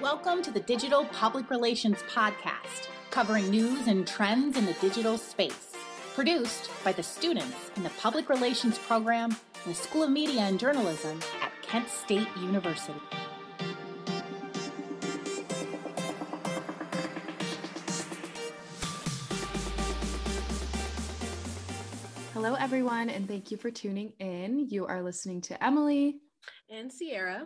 Welcome to the Digital Public Relations Podcast, covering news and trends in the digital space. Produced by the students in the Public Relations Program in the School of Media and Journalism at Kent State University. Hello, everyone, and thank you for tuning in. You are listening to Emily and Sierra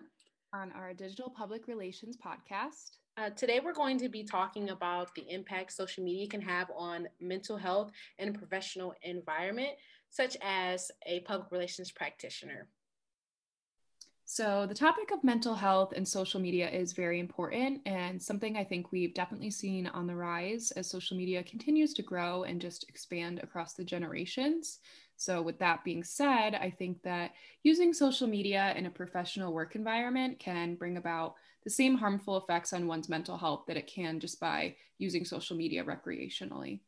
on our Digital Public Relations Podcast. Today, we're going to be talking about the impact social media can have on mental health and professional environment, such as a public relations practitioner. So the topic of mental health and social media is very important and something I think we've definitely seen on the rise as social media continues to grow and just expand across the generations. So with that being said, I think that using social media in a professional work environment can bring about the same harmful effects on one's mental health that it can just by using social media recreationally.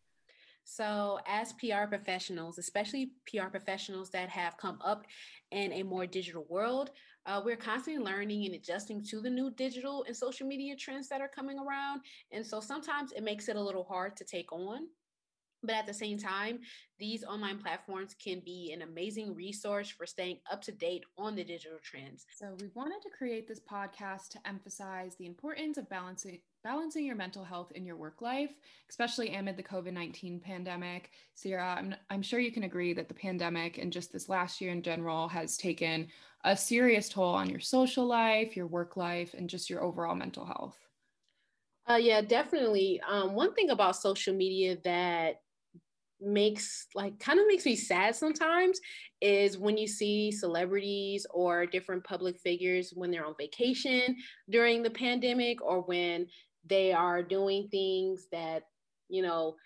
So as PR professionals, especially PR professionals that have come up in a more digital world, we're constantly learning and adjusting to the new digital and social media trends that are coming around. And so sometimes it makes it a little hard to take on. But at the same time, these online platforms can be an amazing resource for staying up to date on the digital trends. So we wanted to create this podcast to emphasize the importance of balancing your mental health in your work life, especially amid the COVID-19 pandemic. Sierra, I'm sure you can agree that the pandemic and just this last year in general has taken a serious toll on your social life, your work life, and just your overall mental health. Yeah, definitely. One thing about social media that makes me sad sometimes is when you see celebrities or different public figures when they're on vacation during the pandemic, or when they are doing things that, you know,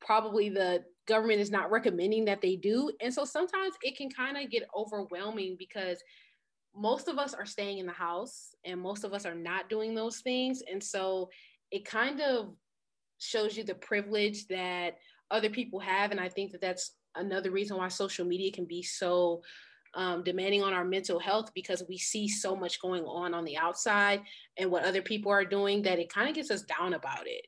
probably the government is not recommending that they do. And so sometimes it can kind of get overwhelming because most of us are staying in the house and most of us are not doing those things. And so it kind of shows you the privilege that other people have. And I think that that's another reason why social media can be so demanding on our mental health, because we see so much going on the outside and what other people are doing that it kind of gets us down about it.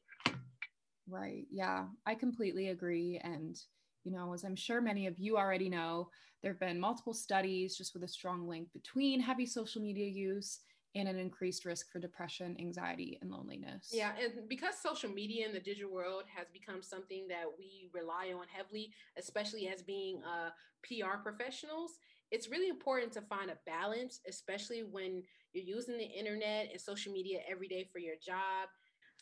Right. Yeah, I completely agree. And, you know, as I'm sure many of you already know, there have been multiple studies just with a strong link between heavy social media use and an increased risk for depression, anxiety, and loneliness. Yeah, and because social media in the digital world has become something that we rely on heavily, especially as being PR professionals, it's really important to find a balance, especially when you're using the internet and social media every day for your job.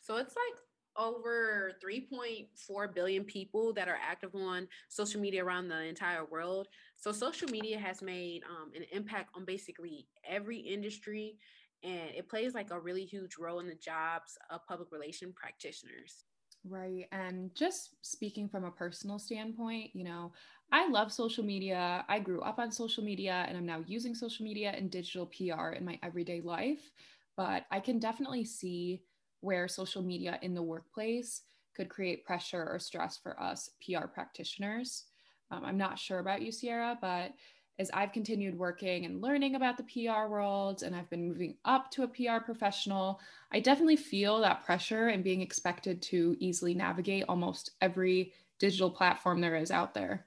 So it's like over 3.4 billion people that are active on social media around the entire world. So social media has made an impact on basically every industry, and it plays like a really huge role in the jobs of public relations practitioners. Right. And just speaking from a personal standpoint, you know, I love social media. I grew up on social media, and I'm now using social media and digital PR in my everyday life. But I can definitely see where social media in the workplace could create pressure or stress for us PR practitioners. I'm not sure about you, Sierra, but as I've continued working and learning about the PR world, and I've been moving up to a PR professional, I definitely feel that pressure and being expected to easily navigate almost every digital platform there is out there.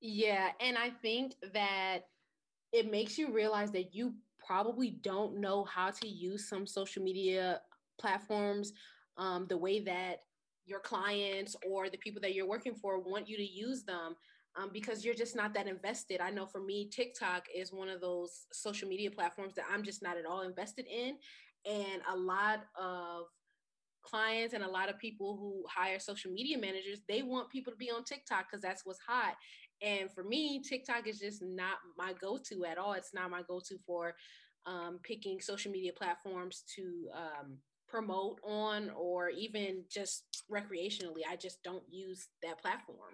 Yeah, and I think that it makes you realize that you probably don't know how to use some social media platforms the way that your clients or the people that you're working for want you to use them, because you're just not that invested. I know for me, TikTok is one of those social media platforms that I'm just not at all invested in. And a lot of clients and a lot of people who hire social media managers, they want people to be on TikTok because that's what's hot. And for me, TikTok is just not my go-to at all. It's not my go-to for picking social media platforms to promote on, or even just recreationally. I just don't use that platform.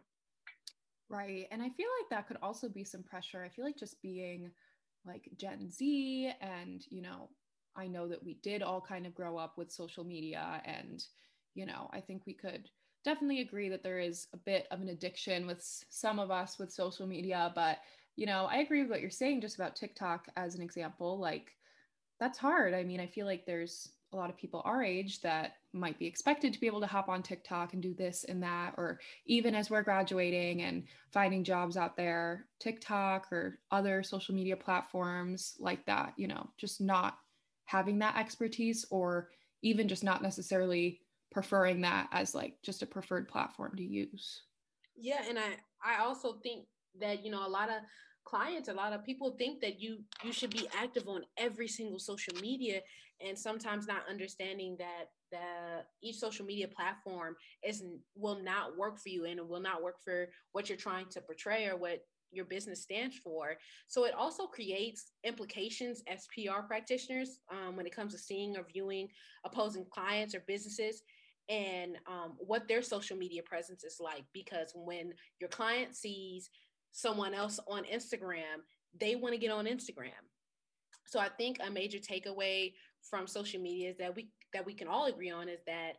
Right. And I feel like that could also be some pressure. I feel like just being like Gen Z, and, you know, I know that we did all kind of grow up with social media, and, you know, I think we could definitely agree that there is a bit of an addiction with some of us with social media. But, you know, I agree with what you're saying just about TikTok as an example. Like, that's hard. I mean, I feel like there's a lot of people our age that might be expected to be able to hop on TikTok and do this and that, or even as we're graduating and finding jobs out there, TikTok or other social media platforms like that, you know, just not having that expertise, or even just not necessarily preferring that as like just a preferred platform to use. Yeah. And I also think that, you know, a lot of clients, a lot of people think that you should be active on every single social media, and sometimes not understanding that each social media platform will not work for you, and it will not work for what you're trying to portray or what your business stands for. So it also creates implications as PR practitioners when it comes to seeing or viewing opposing clients or businesses, and what their social media presence is like. Because when your client sees someone else on Instagram, they want to get on Instagram. So I think a major takeaway from social media is that we can all agree on is that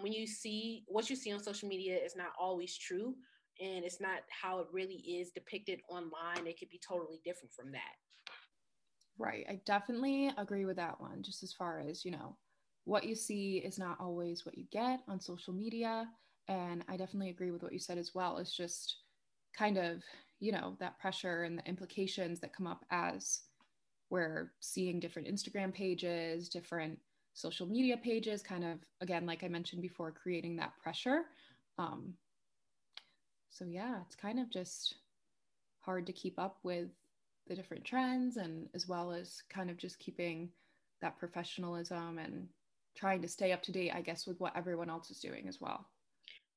when you see what you see on social media is not always true, and it's not how it really is depicted online. It could be totally different from that. Right. I definitely agree with that one, just as far as, you know, what you see is not always what you get on social media. And I definitely agree with what you said as well. It's just kind of, you know, that pressure and the implications that come up as we're seeing different Instagram pages, different social media pages, kind of, again, like I mentioned before, creating that pressure. So yeah, it's kind of just hard to keep up with the different trends, and as well as kind of just keeping that professionalism and trying to stay up to date, I guess, with what everyone else is doing as well.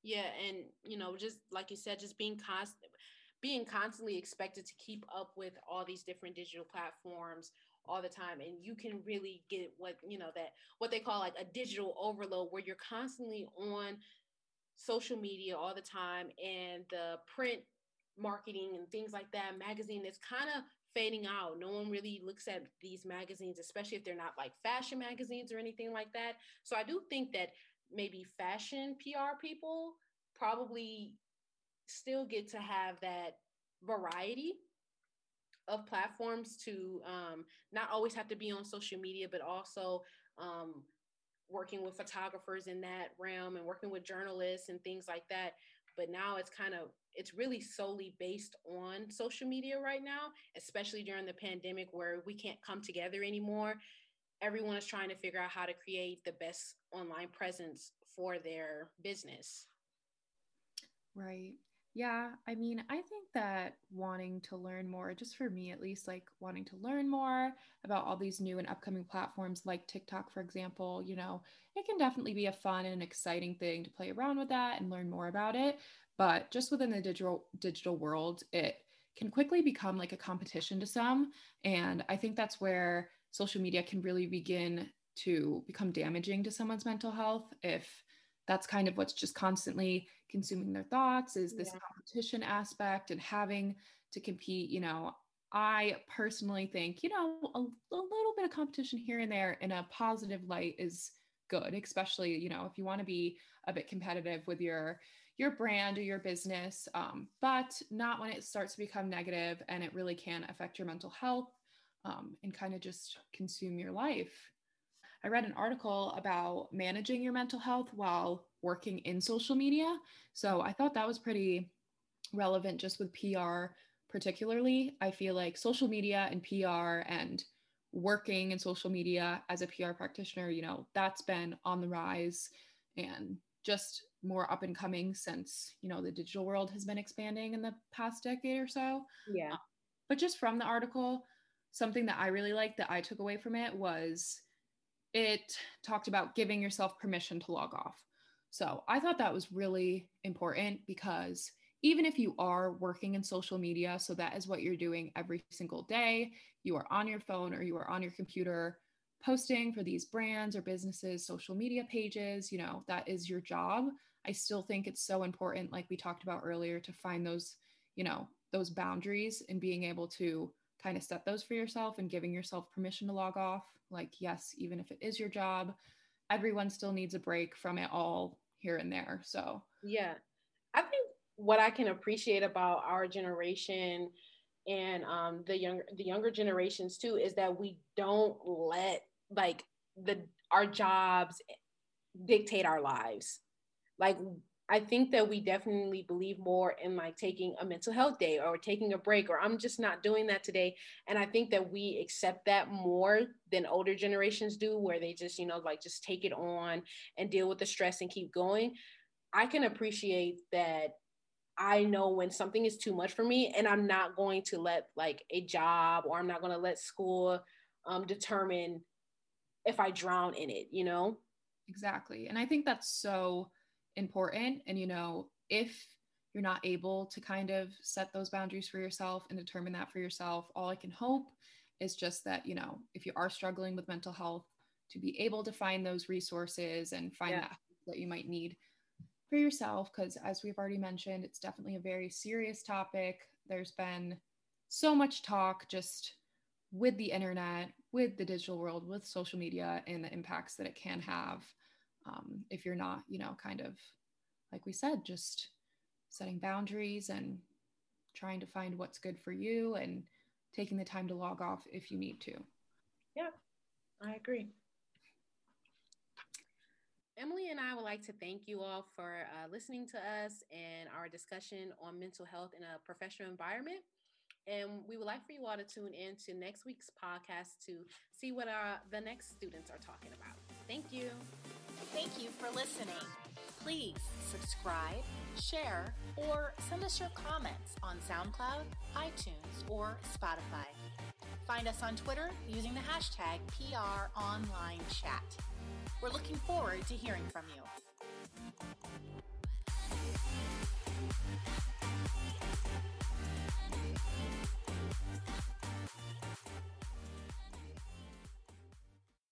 Yeah. And, you know, just like you said, just being constantly expected to keep up with all these different digital platforms all the time. And you can really get what they call like a digital overload, where you're constantly on social media all the time, and the print marketing and things like that, magazine is kind of fading out. No one really looks at these magazines, especially if they're not like fashion magazines or anything like that. So I do think that maybe fashion PR people probably still get to have that variety of platforms to not always have to be on social media, but also working with photographers in that realm and working with journalists and things like that. But now it's really solely based on social media right now, especially during the pandemic where we can't come together anymore. Everyone is trying to figure out how to create the best online presence for their business. Right. Yeah. I mean, I think that wanting to learn more, just for me, at least, like wanting to learn more about all these new and upcoming platforms like TikTok, for example, you know, it can definitely be a fun and exciting thing to play around with that and learn more about it. But just within the digital world, it can quickly become like a competition to some. And I think that's where social media can really begin to become damaging to someone's mental health, if that's kind of what's just constantly consuming their thoughts, is this competition aspect and having to compete. You know, I personally think, you know, a little bit of competition here and there in a positive light is good, especially, you know, if you want to be a bit competitive with your brand or your business, but not when it starts to become negative and it really can affect your mental health and kind of just consume your life. I read an article about managing your mental health while working in social media. So I thought that was pretty relevant just with PR particularly. I feel like social media and PR and working in social media as a PR practitioner, you know, that's been on the rise and just more up and coming since, you know, the digital world has been expanding in the past decade or so. Yeah. But just from the article, something that I really liked that I took away from it was it talked about giving yourself permission to log off. So I thought that was really important, because even if you are working in social media, so that is what you're doing every single day, you are on your phone or you are on your computer posting for these brands or businesses, social media pages, you know, that is your job. I still think it's so important, like we talked about earlier, to find those, you know, those boundaries and being able to kind of set those for yourself and giving yourself permission to log off. Like, yes, even if it is your job, everyone still needs a break from it all here and there. So, yeah, I think what I can appreciate about our generation and the younger generations too, is that we don't let like our jobs dictate our lives. Like, I think that we definitely believe more in like taking a mental health day or taking a break, or I'm just not doing that today. And I think that we accept that more than older generations do, where they just, you know, like just take it on and deal with the stress and keep going. I can appreciate that. I know when something is too much for me, and I'm not going to let like a job, or I'm not going to let school determine if I drown in it, you know? Exactly. And I think that's so important. And, you know, if you're not able to kind of set those boundaries for yourself and determine that for yourself, all I can hope is just that, you know, if you are struggling with mental health, to be able to find those resources and find that that you might need for yourself, because as we've already mentioned, it's definitely a very serious topic. There's been so much talk just with the internet, with the digital world, with social media, and the impacts that it can have if you're not, you know, kind of like we said, just setting boundaries and trying to find what's good for you and taking the time to log off if you need to. Yeah, I agree. Emily and I would like to thank you all for listening to us and our discussion on mental health in a professional environment. And we would like for you all to tune in to next week's podcast to see what the next students are talking about. Thank you. Thank you for listening. Please subscribe, share, or send us your comments on SoundCloud, iTunes, or Spotify. Find us on Twitter using the hashtag PROnlineChat. We're looking forward to hearing from you.